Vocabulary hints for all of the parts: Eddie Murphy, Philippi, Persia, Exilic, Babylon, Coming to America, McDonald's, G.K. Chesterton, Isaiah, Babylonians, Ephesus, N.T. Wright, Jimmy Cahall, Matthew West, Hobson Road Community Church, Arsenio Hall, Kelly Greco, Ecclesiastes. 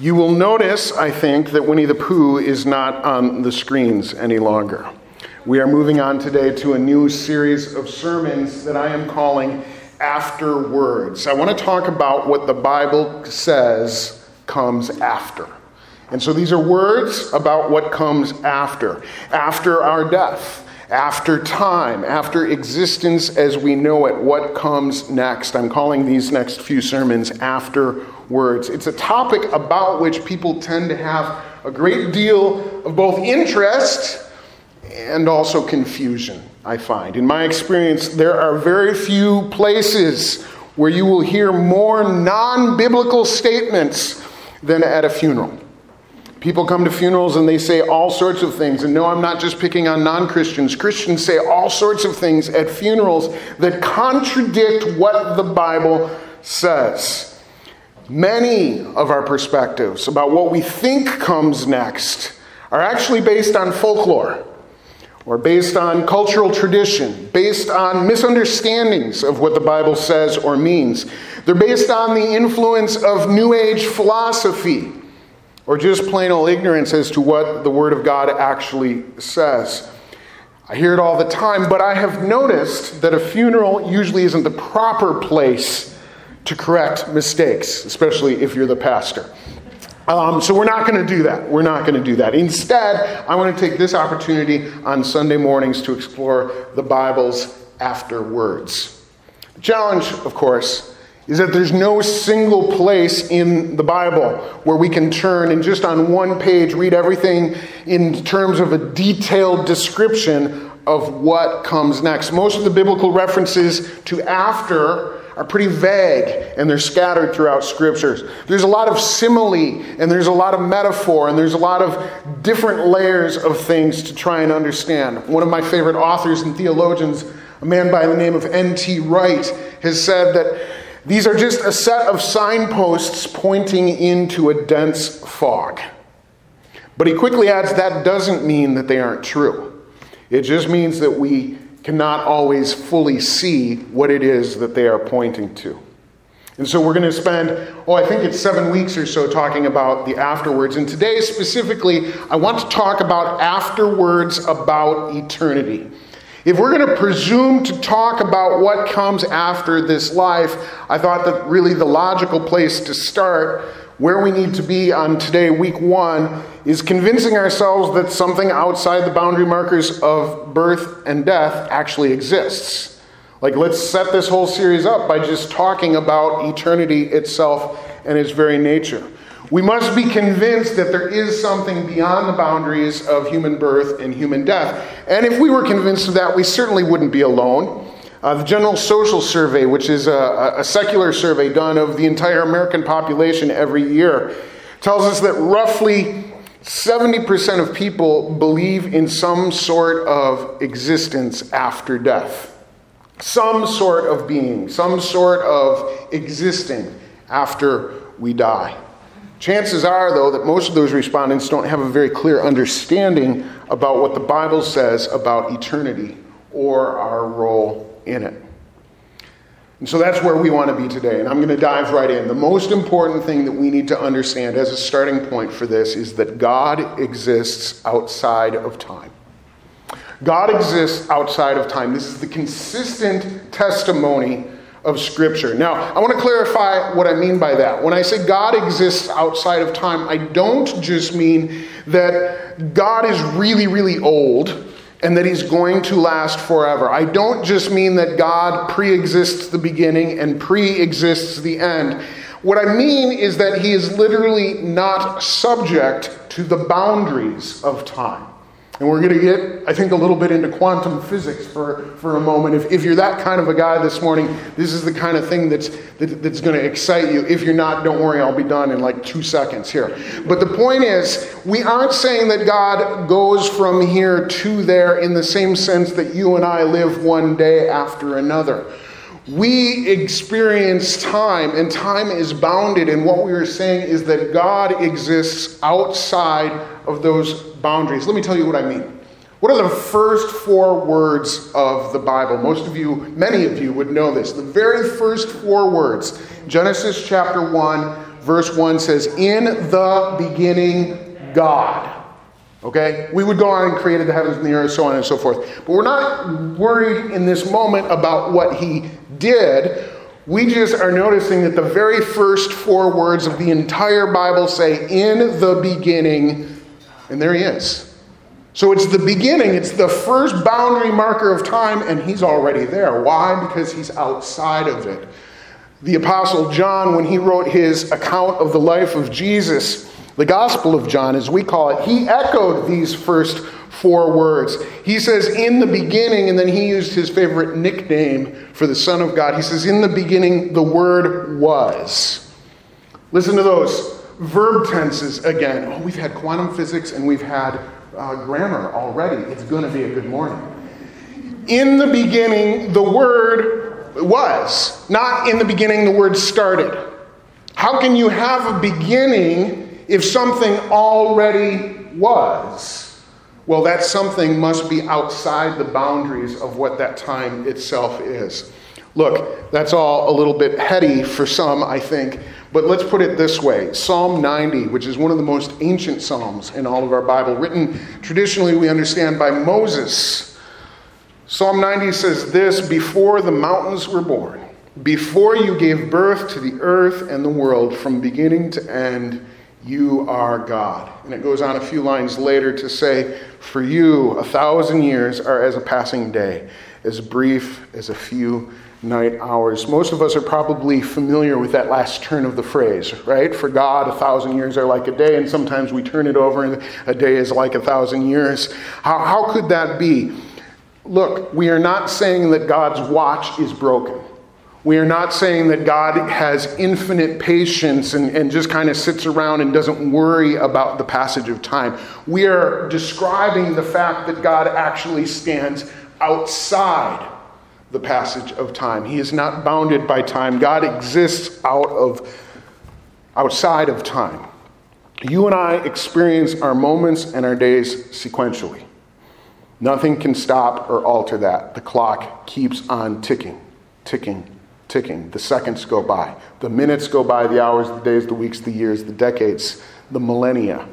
You will notice, I think, that Winnie the Pooh is not on the screens any longer. We are moving on today to a new series of sermons that I am calling After Words. I want to talk about what the Bible says comes after. And so these are words about what comes after. After our death, after time, after existence as we know it, what comes next. I'm calling these next few sermons After Words. It's a topic about which people tend to have a great deal of both interest and also confusion, I find. In my experience, there are very few places where you will hear more non-biblical statements than at a funeral. People come to funerals and they say all sorts of things. And no, I'm not just picking on non-Christians. Christians say all sorts of things at funerals that contradict what the Bible says. Many of our perspectives about what we think comes next are actually based on folklore or based on cultural tradition, based on misunderstandings of what the Bible says or means. They're based on the influence of New Age philosophy, or just plain old ignorance as to what the Word of God actually says. I hear it all the time, but I have noticed that a funeral usually isn't the proper place to correct mistakes, especially if you're the pastor. So we're not going to do that. Instead, I want to take this opportunity on Sunday mornings to explore the Bible's afterwords. The challenge, of course, is that there's no single place in the Bible where we can turn and just on one page read everything in terms of a detailed description of what comes next. Most of the biblical references to after are pretty vague, and they're scattered throughout scriptures. There's a lot of simile, and there's a lot of metaphor, and there's a lot of different layers of things to try and understand. One of my favorite authors and theologians, a man by the name of N.T. Wright, has said that these are just a set of signposts pointing into a dense fog. But he quickly adds that doesn't mean that they aren't true. It just means that we cannot always fully see what it is that they are pointing to. And so we're going to spend, I think it's 7 weeks or so talking about the afterwards. And today specifically, I want to talk about afterwards about eternity. If we're going to presume to talk about what comes after this life, I thought that really the logical place to start, where we need to be on today, week one, is convincing ourselves that something outside the boundary markers of birth and death actually exists. Like, let's set this whole series up by just talking about eternity itself and its very nature. We must be convinced that there is something beyond the boundaries of human birth and human death. And if we were convinced of that, we certainly wouldn't be alone. The General Social Survey, which is a secular survey done of the entire American population every year, tells us that roughly 70% of people believe in some sort of existence after death. Some sort of being, some sort of existing after we die. Chances are, though, that most of those respondents don't have a very clear understanding about what the Bible says about eternity or our role in it. And so that's where we want to be today, and I'm going to dive right in. The most important thing that we need to understand as a starting point for this is that God exists outside of time. God exists outside of time. This is the consistent testimony of Scripture. Now, I want to clarify what I mean by that. When I say God exists outside of time, I don't just mean that God is really, really old and that he's going to last forever. I don't just mean that God pre-exists the beginning and pre-exists the end. What I mean is that he is literally not subject to the boundaries of time. And we're going to get, I think, a little bit into quantum physics for a moment. If you're that kind of a guy this morning, this is the kind of thing that's going to excite you. If you're not, don't worry, I'll be done in like 2 seconds here. But the point is, we aren't saying that God goes from here to there in the same sense that you and I live one day after another. We experience time, and time is bounded. And what we are saying is that God exists outside of those boundaries. Let me tell you what I mean. What are the first 4 words of the Bible? Most of you, many of you would know this. The very first 4 words, Genesis chapter 1, verse 1 says, in the beginning, God. Okay? We would go on and created the heavens and the earth, so on and so forth. But we're not worried in this moment about what he did. We just are noticing that the very first four words of the entire Bible say, in the beginning, and there he is. So it's the beginning, it's the first boundary marker of time, and he's already there. Why? Because he's outside of it. The Apostle John, when he wrote his account of the life of Jesus, the Gospel of John, as we call it, he echoed these first four words. He says, in the beginning, and then he used his favorite nickname for the Son of God. He says, in the beginning, the Word was. Listen to those verb tenses again. Oh, we've had quantum physics and we've had grammar already. It's going to be a good morning. In the beginning, the Word was. Not in the beginning, the Word started. How can you have a beginning if something already was? Well, that something must be outside the boundaries of what that time itself is. Look, that's all a little bit heady for some, I think, but let's put it this way. Psalm 90, which is one of the most ancient psalms in all of our Bible, written traditionally, we understand, by Moses. Psalm 90 says this: before the mountains were born, before you gave birth to the earth and the world, from beginning to end, you are God. And it goes on a few lines later to say, for you, 1,000 years are as a passing day, as brief as a few night hours. Most of us are probably familiar with that last turn of the phrase, right? For God, 1,000 years are like a day, and sometimes we turn it over and a day is like 1,000 years. How could that be? Look, we are not saying that God's watch is broken. We are not saying that God has infinite patience and just kind of sits around and doesn't worry about the passage of time. We are describing the fact that God actually stands outside the passage of time. He is not bounded by time. God exists outside of time. You and I experience our moments and our days sequentially. Nothing can stop or alter that. The clock keeps on ticking, ticking, ticking. The seconds go by, the minutes go by, the hours, the days, the weeks, the years, the decades, the millennia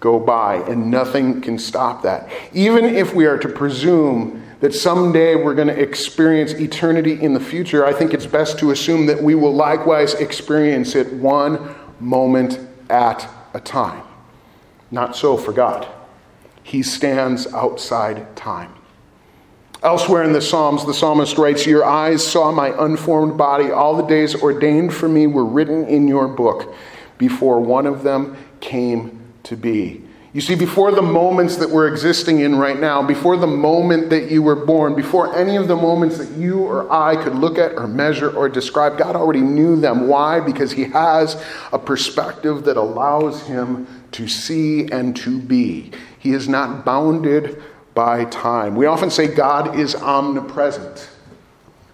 go by, and nothing can stop that. Even if we are to presume that someday we're going to experience eternity in the future, I think it's best to assume that we will likewise experience it one moment at a time. Not so for God. He stands outside time. Elsewhere in the Psalms, the psalmist writes, your eyes saw my unformed body. All the days ordained for me were written in your book before one of them came to be. You see, before the moments that we're existing in right now, before the moment that you were born, before any of the moments that you or I could look at or measure or describe, God already knew them. Why? Because he has a perspective that allows him to see and to be. He is not bounded by time. We often say God is omnipresent,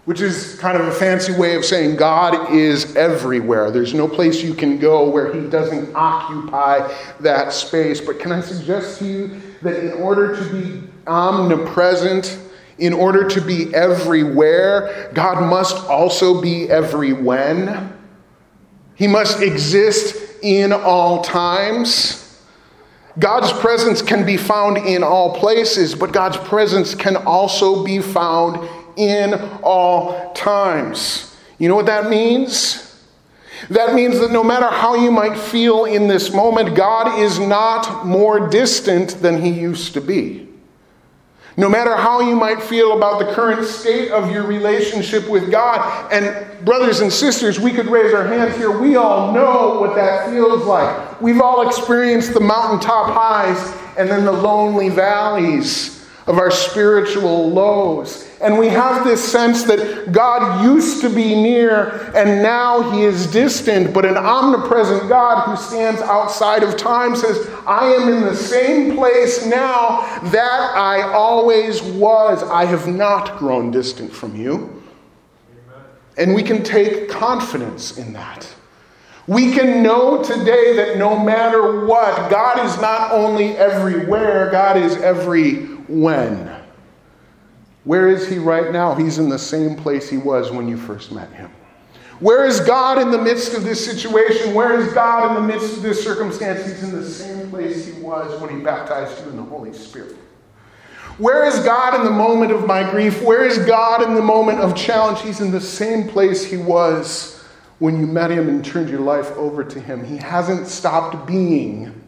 which is kind of a fancy way of saying God is everywhere. There's no place you can go where he doesn't occupy that space. But can I suggest to you that in order to be omnipresent, in order to be everywhere, God must also be every when. He must exist in all times. God's presence can be found in all places, but God's presence can also be found in all times. You know what that means? That means that no matter how you might feel in this moment, God is not more distant than he used to be. No matter how you might feel about the current state of your relationship with God, and brothers and sisters, we could raise our hands here. We all know what that feels like. We've all experienced the mountaintop highs and then the lonely valleys of our spiritual lows. And we have this sense that God used to be near and now he is distant. But an omnipresent God who stands outside of time says, I am in the same place now that I always was. I have not grown distant from you. Amen. And we can take confidence in that. We can know today that no matter what, God is not only everywhere, God is every when. Where is he right now? He's in the same place he was when you first met him. Where is God in the midst of this situation? Where is God in the midst of this circumstance? He's in the same place he was when he baptized you in the Holy Spirit. Where is God in the moment of my grief? Where is God in the moment of challenge? He's in the same place he was when you met him and turned your life over to him. He hasn't stopped being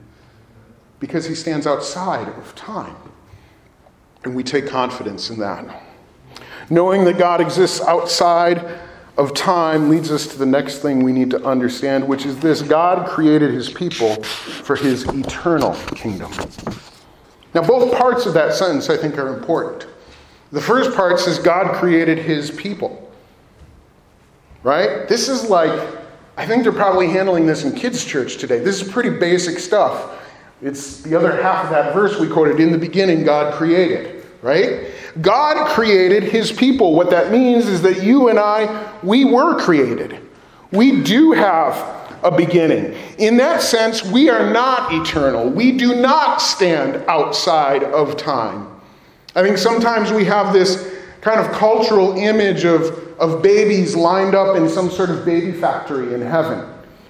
because he stands outside of time. And we take confidence in that. Knowing that God exists outside of time leads us to the next thing we need to understand, which is this: God created his people for his eternal kingdom. Now, both parts of that sentence, I think, are important. The first part says God created his people, right? This is like, I think they're probably handling this in kids' church today. This is pretty basic stuff. It's the other half of that verse we quoted, in the beginning God created, right? God created his people. What that means is that you and I, we were created. We do have a beginning. In that sense, we are not eternal. We do not stand outside of time. I think sometimes we have this kind of cultural image of babies lined up in some sort of baby factory in heaven.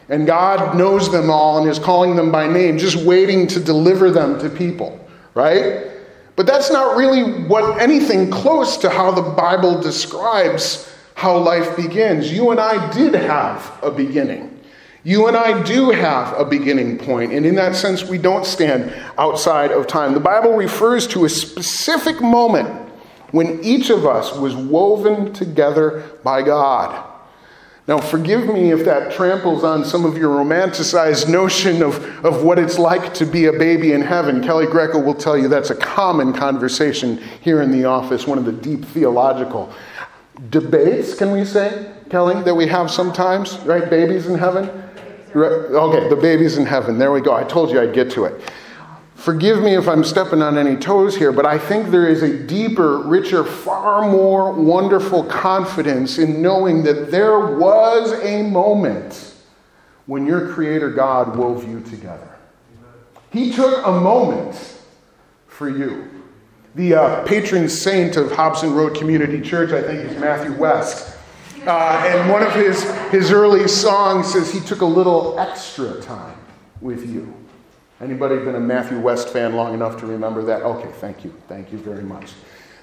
And God knows them all and is calling them by name, just waiting to deliver them to people, right? But that's not really what anything close to how the Bible describes how life begins. You and I did have a beginning. You and I do have a beginning point, and in that sense, we don't stand outside of time. The Bible refers to a specific moment when each of us was woven together by God. Now, forgive me if that tramples on some of your romanticized notion of what it's like to be a baby in heaven. Kelly Greco will tell you that's a common conversation here in the office, one of the deep theological debates, can we say, Kelly, that we have sometimes, right? Babies in heaven? Okay, the babies in heaven. There we go. I told you I'd get to it. Forgive me if I'm stepping on any toes here, but I think there is a deeper, richer, far more wonderful confidence in knowing that there was a moment when your Creator God wove you together. He took a moment for you. The patron saint of Hobson Road Community Church, I think, is Matthew West. And one of his early songs says he took a little extra time with you. Anybody been a Matthew West fan long enough to remember that? Okay, thank you. Thank you very much.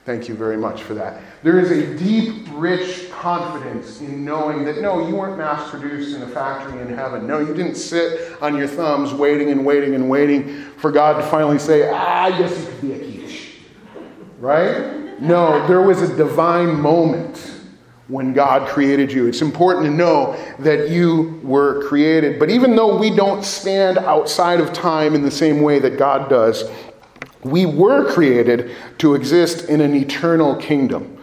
Thank you very much for that. There is a deep, rich confidence in knowing that, no, you weren't mass-produced in a factory in heaven. No, you didn't sit on your thumbs waiting and waiting and waiting for God to finally say, I guess you could be a quiche. Right? No, there was a divine moment when God created you. It's important to know that you were created. But even though we don't stand outside of time in the same way that God does, we were created to exist in an eternal kingdom.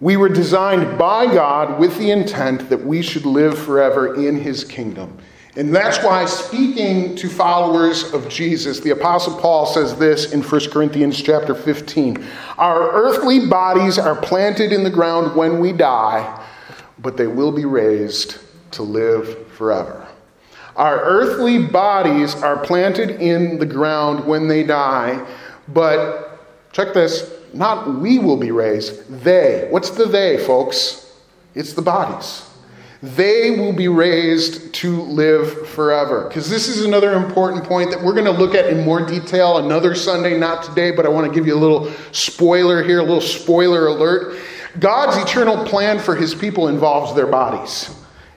We were designed by God with the intent that we should live forever in his kingdom. And that's why, speaking to followers of Jesus, the Apostle Paul says this in 1 Corinthians chapter 15. Our earthly bodies are planted in the ground when we die, but they will be raised to live forever. Our earthly bodies are planted in the ground when they die, but, check this, not we will be raised, they. What's the they, folks? It's the bodies. They will be raised to live forever. Because this is another important point that we're going to look at in more detail another Sunday, not today, but I want to give you a little spoiler here, a little spoiler alert. God's eternal plan for his people involves their bodies.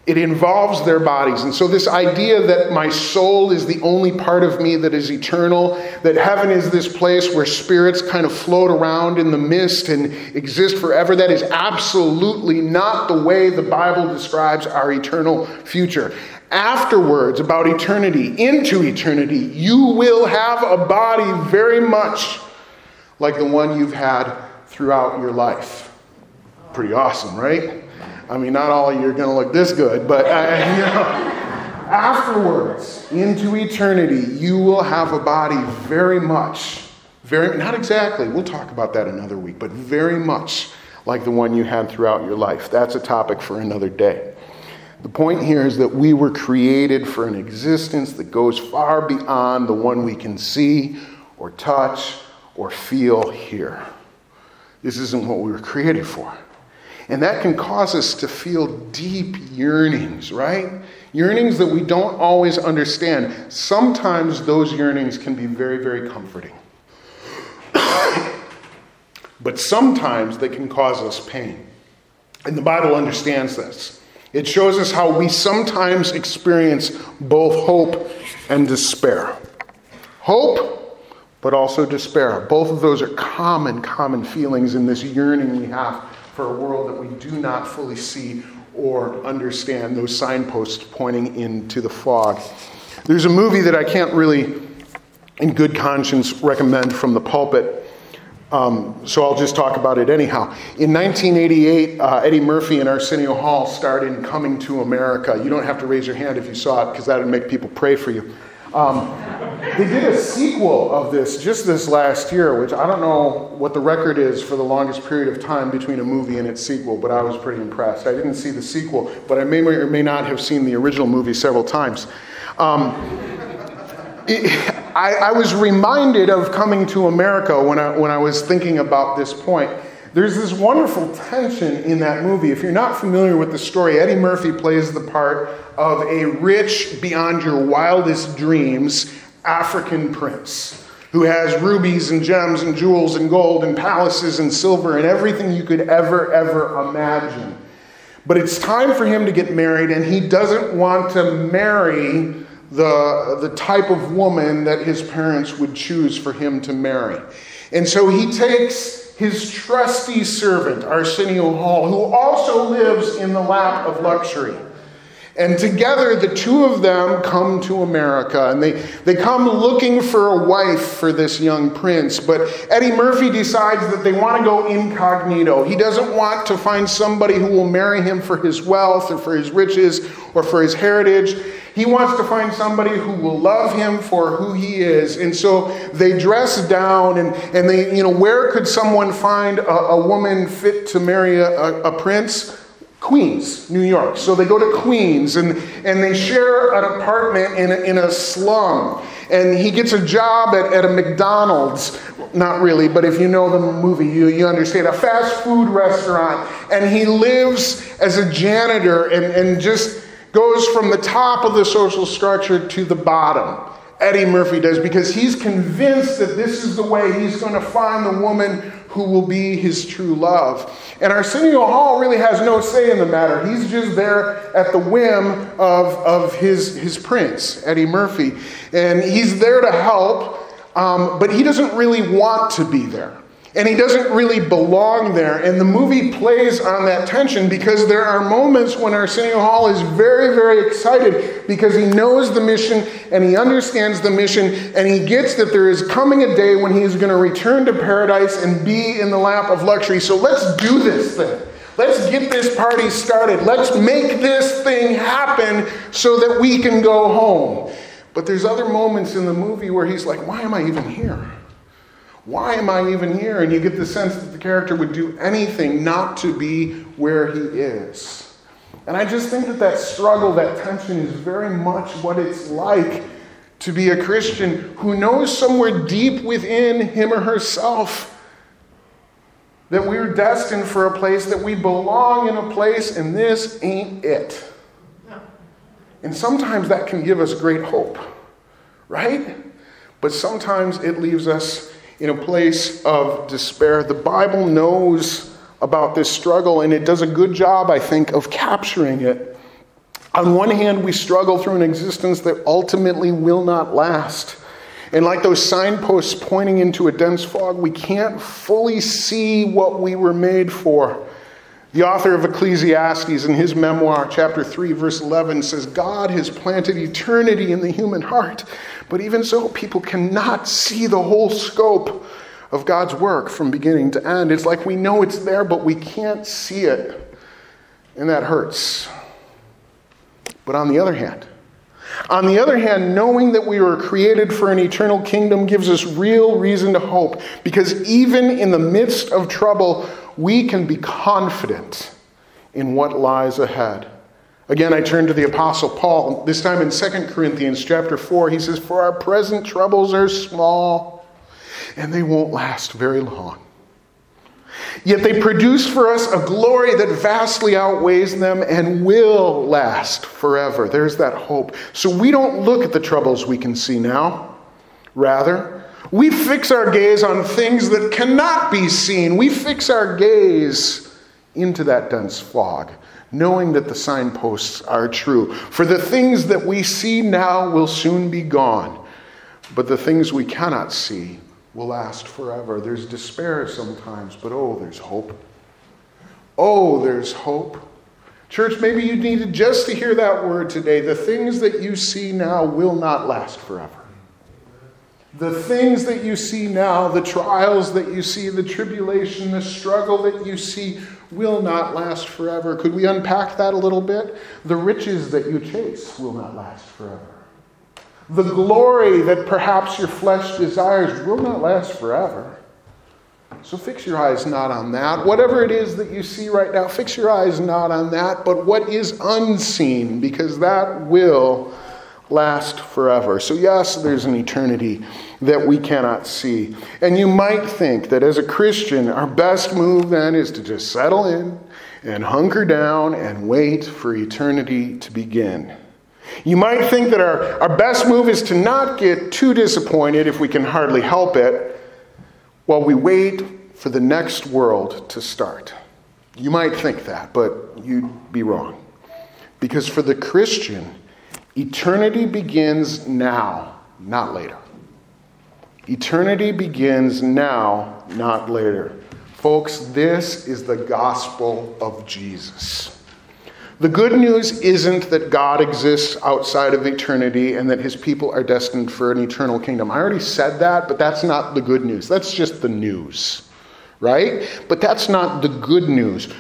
It involves their bodies. And so this idea that my soul is the only part of me that is eternal, that heaven is this place where spirits kind of float around in the mist and exist forever, that is absolutely not the way the Bible describes our eternal future. Afterwards, about eternity, into eternity, you will have a body very much like the one you've had throughout your life. Pretty awesome, right? I mean, not all of you are going to look this good, but afterwards, into eternity, you will have a body very much, not exactly, we'll talk about that another week, but very much like the one you had throughout your life. That's a topic for another day. The point here is that we were created for an existence that goes far beyond the one we can see or touch or feel here. This isn't what we were created for. And that can cause us to feel deep yearnings, right? Yearnings that we don't always understand. Sometimes those yearnings can be very, very comforting. But sometimes they can cause us pain. And the Bible understands this. It shows us how we sometimes experience both hope and despair. Hope, but also despair. Both of those are common feelings in this yearning we have for a world that we do not fully see or understand, those signposts pointing into the fog. There's a movie that I can't really, in good conscience, recommend from the pulpit. So I'll just talk about it anyhow. In 1988, Eddie Murphy and Arsenio Hall starred in Coming to America. You don't have to raise your hand if you saw it, because that would make people pray for you. They did a sequel of this just this last year, which I don't know what the record is for the longest period of time between a movie and its sequel, but I was pretty impressed. I didn't see the sequel, but I may or may not have seen the original movie several times. I was reminded of Coming to America when I was thinking about this point. There's this wonderful tension in that movie. If you're not familiar with the story, Eddie Murphy plays the part of a rich, beyond your wildest dreams, African prince who has rubies and gems and jewels and gold and palaces and silver and everything you could ever imagine. But it's time for him to get married, and he doesn't want to marry the type of woman that his parents would choose for him to marry. And so he takes his trusty servant, Arsenio Hall, who also lives in the lap of luxury. And together, the two of them come to America, and they come looking for a wife for this young prince. But Eddie Murphy decides that they want to go incognito. He doesn't want to find somebody who will marry him for his wealth or for his riches or for his heritage. He wants to find somebody who will love him for who he is. And so they dress down, and they, you know, where could someone find a woman fit to marry a prince? Queens, New York. So they go to Queens, and they share an apartment in a slum. And he gets a job at a McDonald's. Not really, but if you know the movie, you understand. A fast food restaurant. And he lives as a janitor and just goes from the top of the social structure to the bottom. Eddie Murphy does, because he's convinced that this is the way he's going to find the woman who will be his true love. And Arsenio Hall really has no say in the matter. He's just there at the whim of his prince, Eddie Murphy. And he's there to help, but he doesn't really want to be there. And he doesn't really belong there. And the movie plays on that tension, because there are moments when Arsenio Hall is very, very excited because he knows the mission and he understands the mission, and he gets that there is coming a day when he is going to return to paradise and be in the lap of luxury. So let's do this thing. Let's get this party started. Let's make this thing happen so that we can go home. But there's other moments in the movie where he's like, why am I even here? Why am I even here? And you get the sense that the character would do anything not to be where he is. And I just think that struggle, that tension, is very much what it's like to be a Christian who knows somewhere deep within him or herself that we're destined for a place, that we belong in a place, and this ain't it. And sometimes that can give us great hope, right? But sometimes it leaves us in a place of despair. The Bible knows about this struggle, and it does a good job, I think, of capturing it. On one hand, we struggle through an existence that ultimately will not last. And like those signposts pointing into a dense fog, we can't fully see what we were made for. The author of Ecclesiastes, in his memoir, chapter 3, verse 11, says, God has planted eternity in the human heart, but even so, people cannot see the whole scope of God's work from beginning to end. It's like we know it's there, but we can't see it, and that hurts. But on the other hand, knowing that we were created for an eternal kingdom gives us real reason to hope, because even in the midst of trouble, we can be confident in what lies ahead. Again, I turn to the Apostle Paul, this time in 2 Corinthians chapter 4. He says, for our present troubles are small, and they won't last very long. Yet they produce for us a glory that vastly outweighs them and will last forever. There's that hope. So we don't look at the troubles we can see now. Rather, we fix our gaze on things that cannot be seen. We fix our gaze into that dense fog, knowing that the signposts are true. For the things that we see now will soon be gone, but the things we cannot see will last forever. There's despair sometimes, but oh, there's hope. Oh, there's hope. Church, maybe you needed just to hear that word today. The things that you see now will not last forever. The things that you see now, the trials that you see, the tribulation, the struggle that you see will not last forever. Could we unpack that a little bit? The riches that you chase will not last forever. The glory that perhaps your flesh desires will not last forever. So fix your eyes not on that. Whatever it is that you see right now, fix your eyes not on that, but what is unseen, because that will last forever. So yes, there's an eternity that we cannot see. And you might think that as a Christian, our best move then is to just settle in and hunker down and wait for eternity to begin. You might think that our best move is to not get too disappointed if we can hardly help it while we wait for the next world to start. You might think that, but you'd be wrong. Because for the Christian, eternity begins now, not later. Eternity begins now, not later. Folks, this is the gospel of Jesus. The good news isn't that God exists outside of eternity and that his people are destined for an eternal kingdom. I already said that, but that's not the good news. That's just the news, right? But that's not the good news.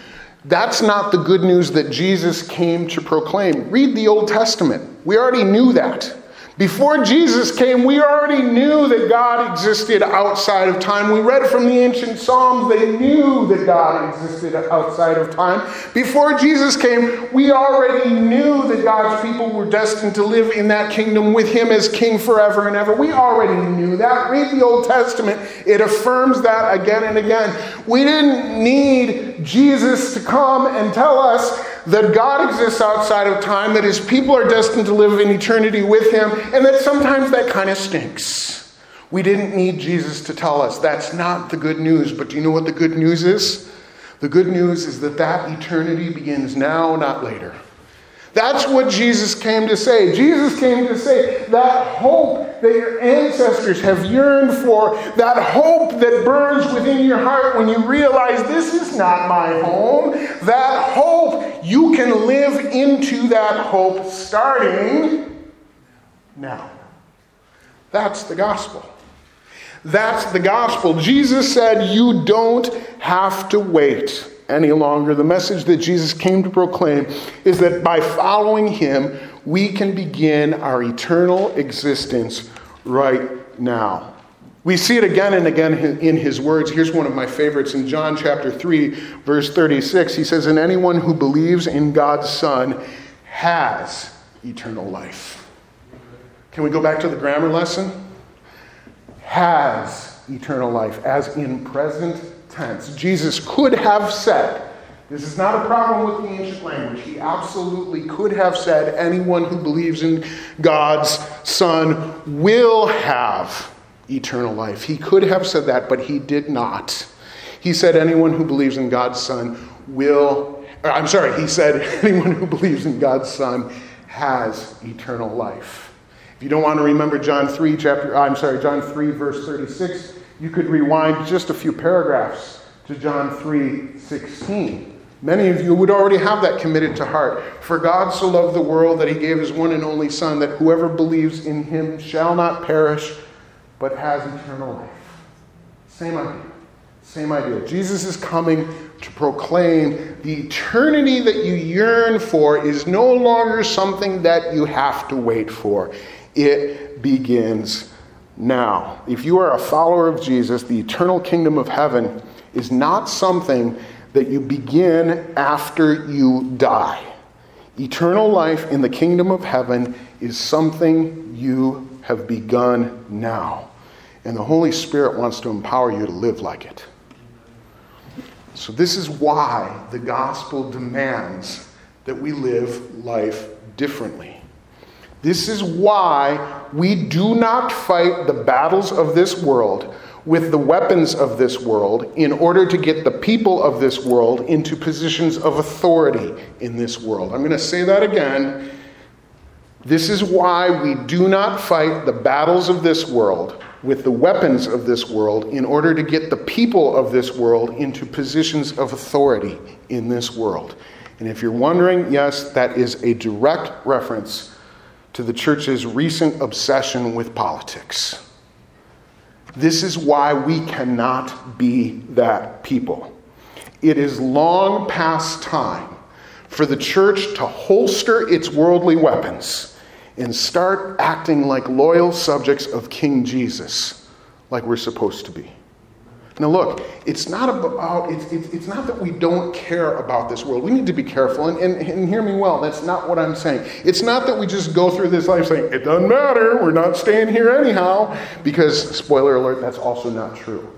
That's not the good news that Jesus came to proclaim. Read the Old Testament. We already knew that. Before Jesus came, we already knew that God existed outside of time. We read from the ancient Psalms, they knew that God existed outside of time. Before Jesus came, we already knew that God's people were destined to live in that kingdom with him as king forever and ever. We already knew that. Read the Old Testament. It affirms that again and again. We didn't need Jesus to come and tell us that God exists outside of time, that his people are destined to live in eternity with him, and that sometimes that kind of stinks. We didn't need Jesus to tell us. That's not the good news. But do you know what the good news is? The good news is that eternity begins now, not later. That's what Jesus came to say. Jesus came to say that hope that your ancestors have yearned for, that hope that burns within your heart when you realize this is not my home, that hope, you can live into that hope starting now. That's the gospel. That's the gospel. Jesus said you don't have to wait any longer. The message that Jesus came to proclaim is that by following him, we can begin our eternal existence right now. We see it again and again in his words. Here's one of my favorites in John chapter 3, verse 36. He says, "And anyone who believes in God's Son has eternal life." Can we go back to the grammar lesson? Has eternal life, as in present tense. Jesus could have said, this is not a problem with the ancient language, he absolutely could have said, anyone who believes in God's Son will have eternal life. He could have said that, but he did not. He said, anyone who believes in God's Son anyone who believes in God's Son has eternal life. If you don't want to remember John 3, verse 36, you could rewind just a few paragraphs to John 3:16. Many of you would already have that committed to heart. For God so loved the world that he gave his one and only Son, that whoever believes in him shall not perish, but has eternal life. Same idea. Jesus is coming to proclaim the eternity that you yearn for is no longer something that you have to wait for. It begins now. If you are a follower of Jesus, the eternal kingdom of heaven is not something that you begin after you die. Eternal life in the kingdom of heaven is something you have begun now. And the Holy Spirit wants to empower you to live like it. So this is why the gospel demands that we live life differently. This is why we do not fight the battles of this world with the weapons of this world in order to get the people of this world into positions of authority in this world. I'm going to say that again. This is why we do not fight the battles of this world with the weapons of this world in order to get the people of this world into positions of authority in this world. And if you're wondering, yes, that is a direct reference to the church's recent obsession with politics. This is why we cannot be that people. It is long past time for the church to holster its worldly weapons and start acting like loyal subjects of King Jesus, like we're supposed to be. Now look, it's not that we don't care about this world. We need to be careful, and hear me well, that's not what I'm saying. It's not that we just go through this life saying, it doesn't matter, we're not staying here anyhow, because, spoiler alert, that's also not true.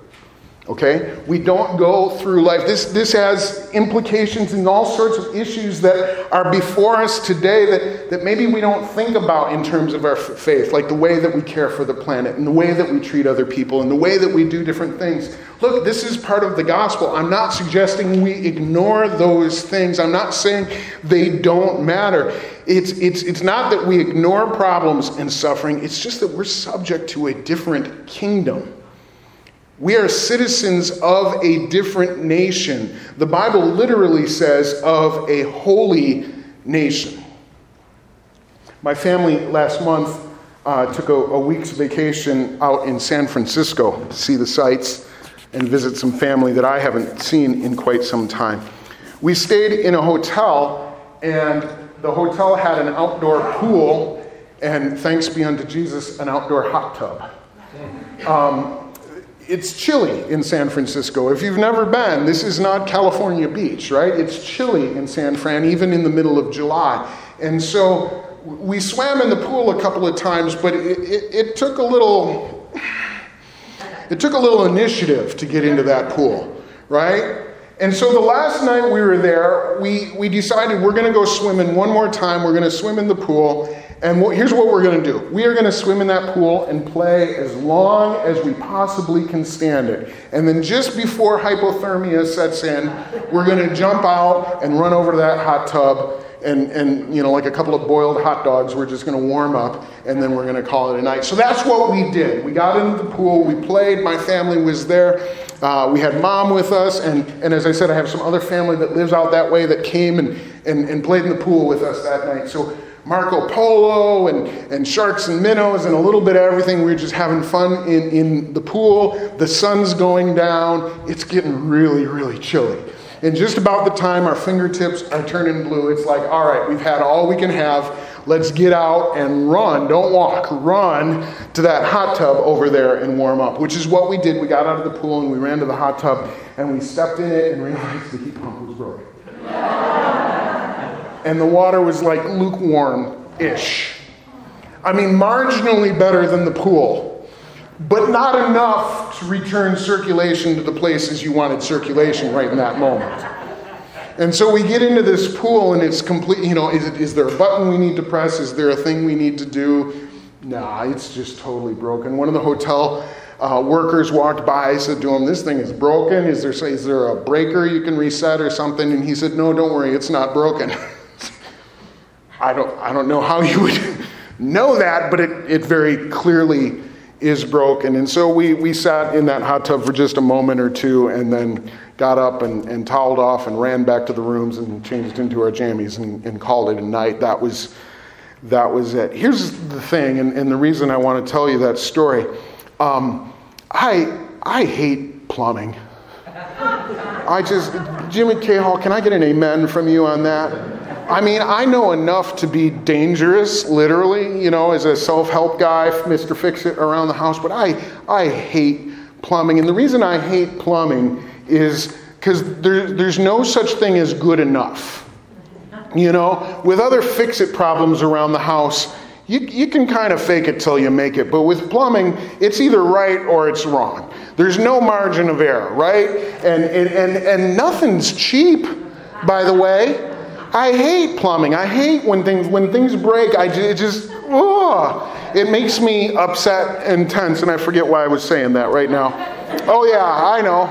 Okay? We don't go through life. This has implications in all sorts of issues that are before us today that maybe we don't think about in terms of our faith, like the way that we care for the planet and the way that we treat other people and the way that we do different things. Look, this is part of the gospel. I'm not suggesting we ignore those things. I'm not saying they don't matter. It's not that we ignore problems and suffering. It's just that we're subject to a different kingdom. We are citizens of a different nation. The Bible literally says of a holy nation. My family last month took a week's vacation out in San Francisco to see the sights and visit some family that I haven't seen in quite some time. We stayed in a hotel, and the hotel had an outdoor pool, and thanks be unto Jesus, an outdoor hot tub. It's chilly in San Francisco. If you've never been, this is not California Beach, right? It's chilly in San Fran, even in the middle of July. And so we swam in the pool a couple of times, but it took a little initiative to get into that pool, right? And so the last night we were there, we decided we're going to go swimming one more time. We're going to swim in the pool. And here's what we're going to do. We are going to swim in that pool and play as long as we possibly can stand it. And then just before hypothermia sets in, we're going to jump out and run over to that hot tub. And you know, like a couple of boiled hot dogs, we're just going to warm up, and then we're going to call it a night. So that's what we did. We got into the pool. We played. My family was there. We had mom with us. And as I said, I have some other family that lives out that way that came and played in the pool with us that night. So Marco Polo and sharks and minnows and a little bit of everything. We were just having fun in the pool. The sun's going down. It's getting really, really chilly. And just about the time our fingertips are turning blue, it's like, all right, we've had all we can have. Let's get out and run. Don't walk. Run to that hot tub over there and warm up, which is what we did. We got out of the pool and we ran to the hot tub and we stepped in it and realized the heat pump was broken. And the water was like lukewarm-ish. I mean, marginally better than the pool, but not enough to return circulation to the places you wanted circulation right in that moment. And so we get into this pool and it's complete, you know, is there a button we need to press? Is there a thing we need to do? Nah, it's just totally broken. One of the hotel workers walked by. I said to him, this thing is broken. Is there a breaker you can reset or something? And he said, no, don't worry, it's not broken. I don't know how you would know that, but it very clearly is broken. And so we sat in that hot tub for just a moment or two and then got up and toweled off and ran back to the rooms and changed into our jammies and called it a night. That was it. Here's the thing, and the reason I want to tell you that story. I hate plumbing. Jimmy Cahall, can I get an amen from you on that? I mean, I know enough to be dangerous, literally, you know, as a self-help guy, Mr. Fix-It around the house, but I hate plumbing. And the reason I hate plumbing is because there's no such thing as good enough. You know, with other fix-it problems around the house, You can kind of fake it till you make it, but with plumbing, it's either right or it's wrong. There's no margin of error, right? And nothing's cheap, by the way. I hate plumbing. I hate when things break. It makes me upset and tense, and I forget why I was saying that right now. Oh yeah, I know.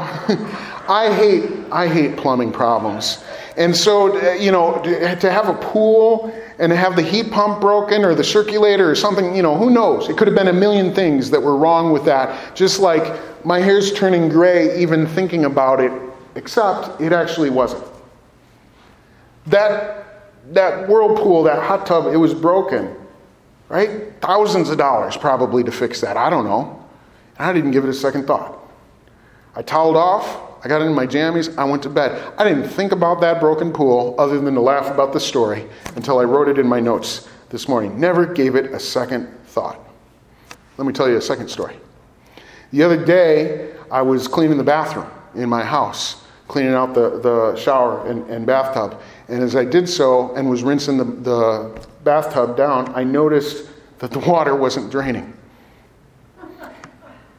I hate plumbing problems. And so, to have a pool and to have the heat pump broken or the circulator or something, who knows? It could have been a million things that were wrong with that. Just like my hair's turning gray even thinking about it, except it actually wasn't. That whirlpool, that hot tub, it was broken, right? Thousands of dollars probably to fix that. I don't know. And I didn't give it a second thought. I toweled off. I got into my jammies. I went to bed. I didn't think about that broken pool other than to laugh about the story until I wrote it in my notes this morning. Never gave it a second thought. Let me tell you a second story. The other day, I was cleaning the bathroom in my house, cleaning out the shower and bathtub. And as I did so and was rinsing the bathtub down, I noticed that the water wasn't draining.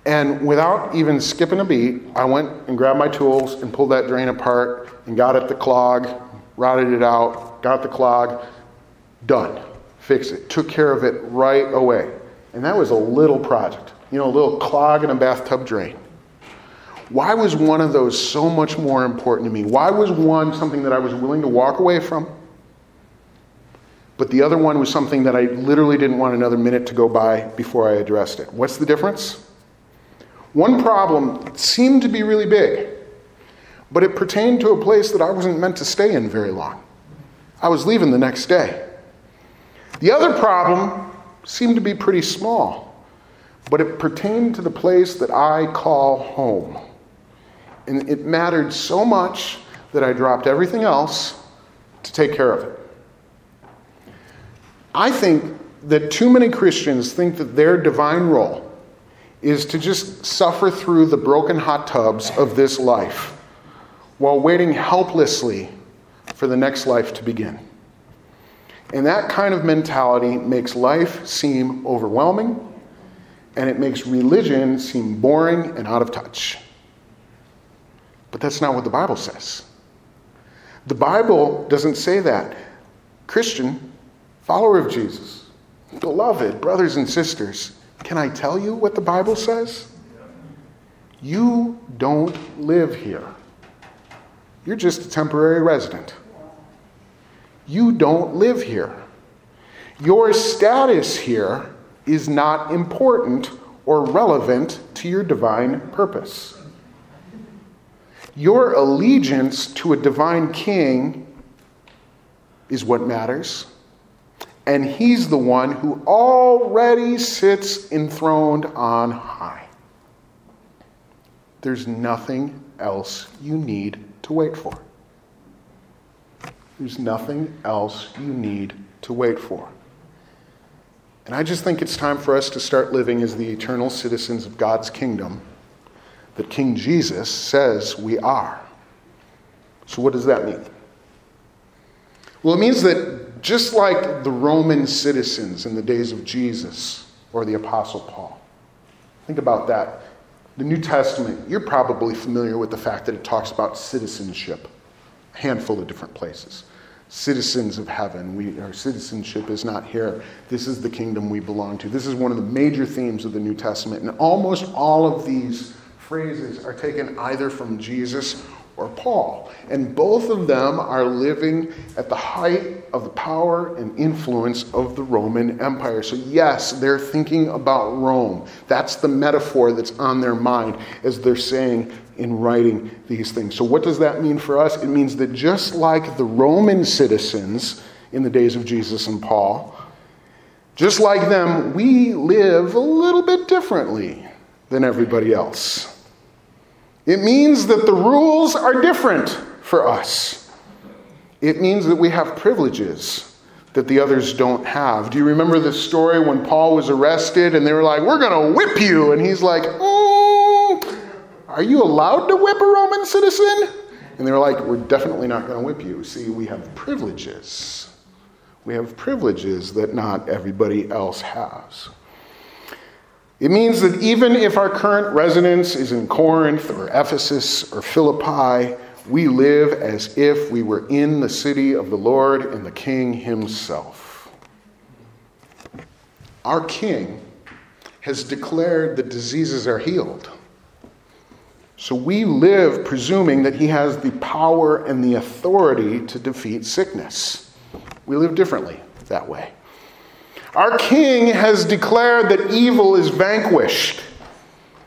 And without even skipping a beat, I went and grabbed my tools and pulled that drain apart and got at the clog, routed it out, got the clog, done. Fix it. Took care of it right away. And that was a little project. A little clog and a bathtub drain. Why was one of those so much more important to me? Why was one something that I was willing to walk away from? But the other one was something that I literally didn't want another minute to go by before I addressed it. What's the difference? One problem seemed to be really big, but it pertained to a place that I wasn't meant to stay in very long. I was leaving the next day. The other problem seemed to be pretty small, but it pertained to the place that I call home. And it mattered so much that I dropped everything else to take care of it. I think that too many Christians think that their divine role is to just suffer through the broken hot tubs of this life while waiting helplessly for the next life to begin. And that kind of mentality makes life seem overwhelming, and it makes religion seem boring and out of touch. But that's not what the Bible says. The Bible doesn't say that. Christian, follower of Jesus, beloved brothers and sisters, can I tell you what the Bible says? You don't live here. You're just a temporary resident. You don't live here. Your status here is not important or relevant to your divine purpose. Your allegiance to a divine king is what matters. And he's the one who already sits enthroned on high. There's nothing else you need to wait for. There's nothing else you need to wait for. And I just think it's time for us to start living as the eternal citizens of God's kingdom that King Jesus says we are. So what does that mean? Well, it means that just like the Roman citizens in the days of Jesus or the Apostle Paul. Think about that. The New Testament, you're probably familiar with the fact that it talks about citizenship. A handful of different places. Citizens of heaven. Our citizenship is not here. This is the kingdom we belong to. This is one of the major themes of the New Testament. And almost all of these phrases are taken either from Jesus or Paul. And both of them are living at the height of the power and influence of the Roman Empire. So yes, they're thinking about Rome. That's the metaphor that's on their mind as they're saying in writing these things. So what does that mean for us? It means that just like the Roman citizens in the days of Jesus and Paul, just like them, we live a little bit differently than everybody else. It means that the rules are different for us. It means that we have privileges that the others don't have. Do you remember the story when Paul was arrested and they were like, we're going to whip you? And he's like, are you allowed to whip a Roman citizen? And they were like, we're definitely not going to whip you. See, we have privileges. We have privileges that not everybody else has. It means that even if our current residence is in Corinth or Ephesus or Philippi, we live as if we were in the city of the Lord and the King himself. Our King has declared that diseases are healed. So we live presuming that he has the power and the authority to defeat sickness. We live differently that way. Our King has declared that evil is vanquished.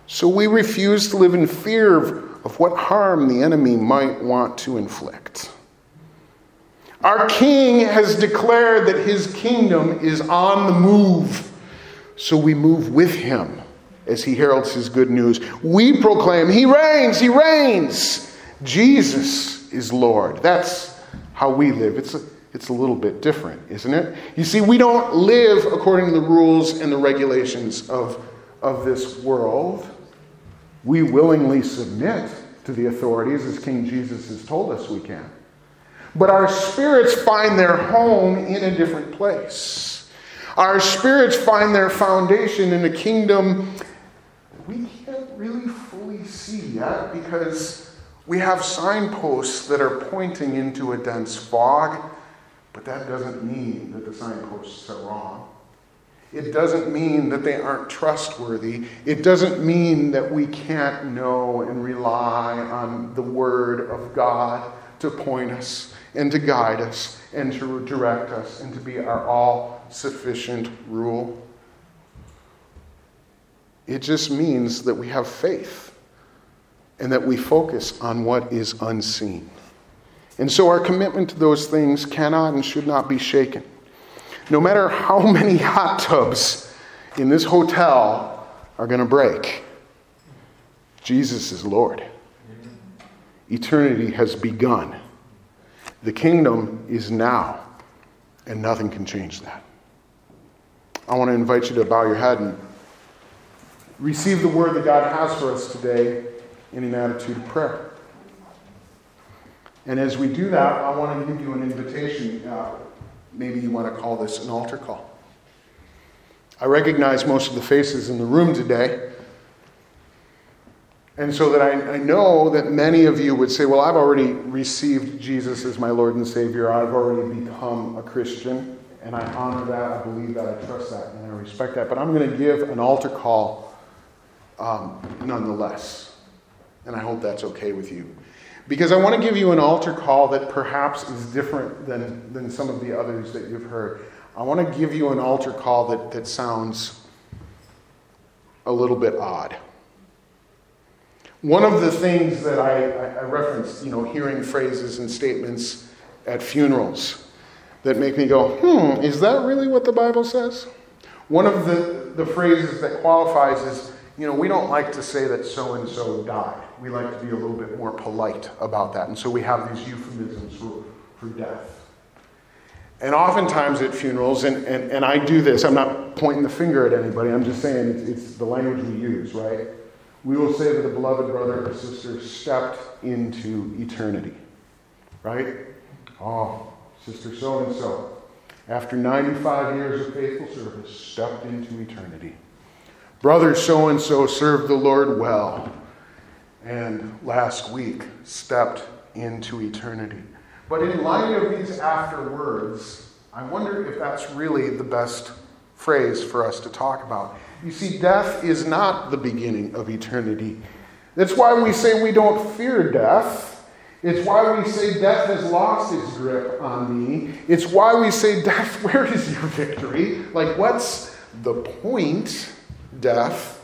So we refuse to live in fear of what harm the enemy might want to inflict. Our King has declared that his kingdom is on the move. So we move with him as he heralds his good news. We proclaim, he reigns, he reigns. Jesus is Lord. That's how we live. It's a little bit different, isn't it? You see, we don't live according to the rules and the regulations of this world. We willingly submit to the authorities as King Jesus has told us we can. But our spirits find their home in a different place. Our spirits find their foundation in a kingdom we can't really fully see yet because we have signposts that are pointing into a dense fog. But that doesn't mean that the signposts are wrong. It doesn't mean that they aren't trustworthy. It doesn't mean that we can't know and rely on the Word of God to point us and to guide us and to direct us and to be our all-sufficient rule. It just means that we have faith and that we focus on what is unseen. And so our commitment to those things cannot and should not be shaken. No matter how many hot tubs in this hotel are going to break, Jesus is Lord. Eternity has begun. The kingdom is now, and nothing can change that. I want to invite you to bow your head and receive the word that God has for us today in an attitude of prayer. And as we do that, I want to give you an invitation. Maybe you want to call this an altar call. I recognize most of the faces in the room today. And so that I know that many of you would say, well, I've already received Jesus as my Lord and Savior. I've already become a Christian. And I honor that. I believe that. I trust that. And I respect that. But I'm going to give an altar call nonetheless. And I hope that's okay with you. Because I want to give you an altar call that perhaps is different than some of the others that you've heard. I want to give you an altar call that sounds a little bit odd. One of the things that I referenced, hearing phrases and statements at funerals that make me go, is that really what the Bible says? One of the phrases that qualifies is, we don't like to say that so-and-so died. We like to be a little bit more polite about that. And so we have these euphemisms for death. And oftentimes at funerals, and I do this, I'm not pointing the finger at anybody, I'm just saying it's the language we use, right? We will say that a beloved brother or sister stepped into eternity, right? Oh, sister so-and-so, after 95 years of faithful service, stepped into eternity. Brother so-and-so served the Lord well, and last week stepped into eternity. But in light of these afterwords, I wonder if that's really the best phrase for us to talk about. You see, death is not the beginning of eternity. That's why we say we don't fear death. It's why we say death has lost its grip on me. It's why we say, death, where is your victory? Like, what's the point? Death.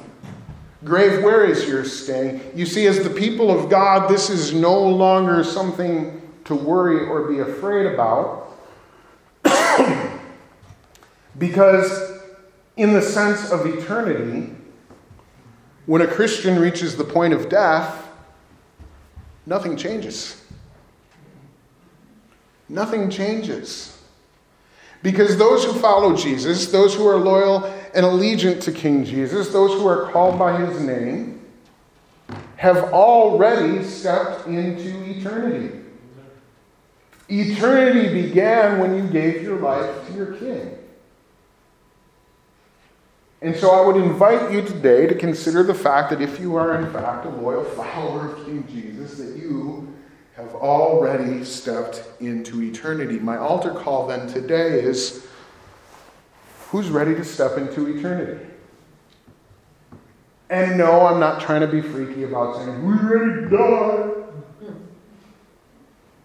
Grave, where is your sting? You see, as the people of God, this is no longer something to worry or be afraid about. Because in the sense of eternity, when a Christian reaches the point of death, nothing changes. Nothing changes. Because those who follow Jesus, those who are loyal and allegiant to King Jesus, those who are called by his name, have already stepped into eternity. Eternity began when you gave your life to your King. And so I would invite you today to consider the fact that if you are in fact a loyal follower of King Jesus, that you have already stepped into eternity. My altar call then today is, who's ready to step into eternity? And no, I'm not trying to be freaky about saying, who's ready to die?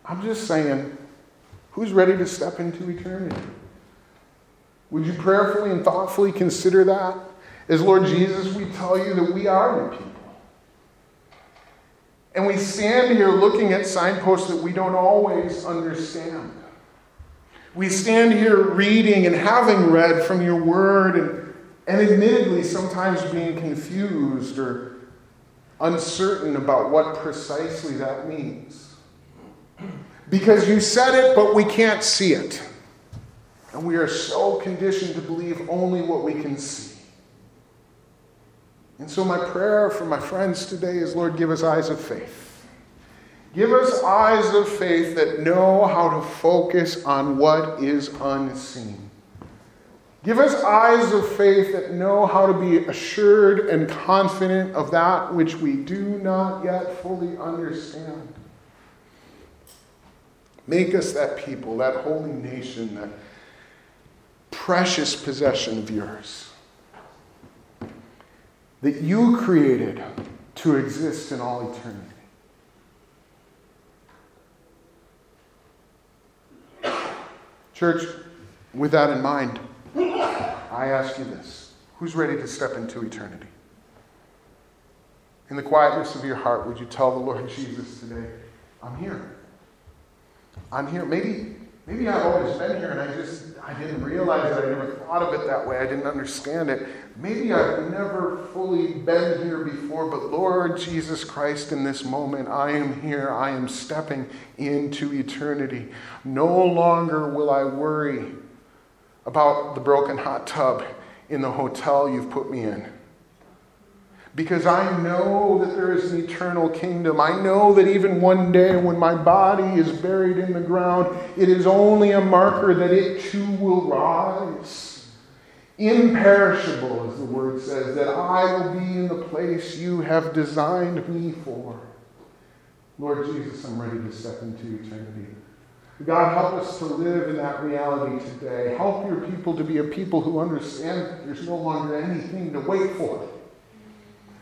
I'm just saying, who's ready to step into eternity? Would you prayerfully and thoughtfully consider that? As Lord Jesus, we tell you that we are new people. And we stand here looking at signposts that we don't always understand. We stand here reading and having read from your word and admittedly sometimes being confused or uncertain about what precisely that means. Because you said it, but we can't see it. And we are so conditioned to believe only what we can see. And so my prayer for my friends today is, Lord, give us eyes of faith. Give us eyes of faith that know how to focus on what is unseen. Give us eyes of faith that know how to be assured and confident of that which we do not yet fully understand. Make us that people, that holy nation, that precious possession of yours that you created to exist in all eternity. Church, with that in mind, I ask you this. Who's ready to step into eternity? In the quietness of your heart, would you tell the Lord Jesus today, I'm here. I'm here. Maybe I've always been here and I didn't realize it. I never thought of it that way. I didn't understand it. Maybe I've never fully been here before, but Lord Jesus Christ, in this moment, I am here. I am stepping into eternity. No longer will I worry about the broken hot tub in the hotel you've put me in. Because I know that there is an eternal kingdom. I know that even one day when my body is buried in the ground, it is only a marker that it too will rise. Imperishable, as the word says, that I will be in the place you have designed me for. Lord Jesus, I'm ready to step into eternity. God, help us to live in that reality today. Help your people to be a people who understand that there's no longer anything to wait for.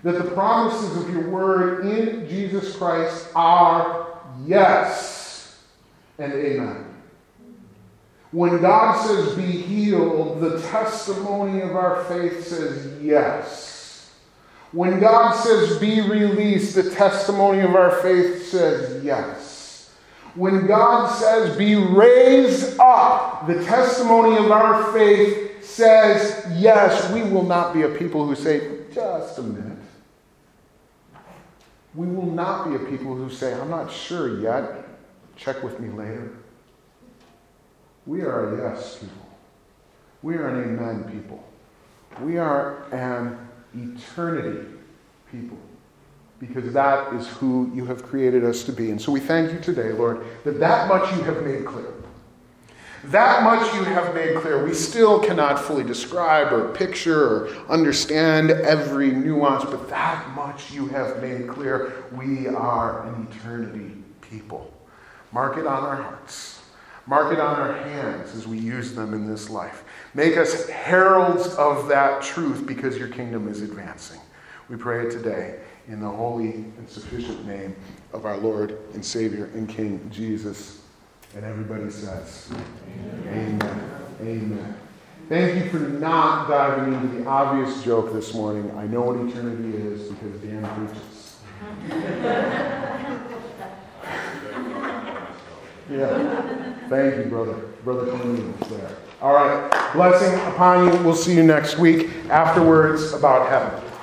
That the promises of your word in Jesus Christ are yes and amen. When God says be healed, the testimony of our faith says yes. When God says be released, the testimony of our faith says yes. When God says be raised up, the testimony of our faith says yes. We will not be a people who say, just a minute. We will not be a people who say, I'm not sure yet. Check with me later. We are a yes people. We are an amen people. We are an eternity people. Because that is who you have created us to be. And so we thank you today, Lord, that much you have made clear. That much you have made clear. We still cannot fully describe or picture or understand every nuance, but that much you have made clear. We are an eternity people. Mark it on our hearts. Mark it on our hands as we use them in this life. Make us heralds of that truth because your kingdom is advancing. We pray it today in the holy and sufficient name of our Lord and Savior and King Jesus. And everybody says, amen. Amen. Amen. Thank you for not diving into the obvious joke this morning. I know what eternity is because Dan preaches. Yeah. Thank you, brother. Brother Cornelius there. All right. Blessing upon you. We'll see you next week. Afterwards, about heaven.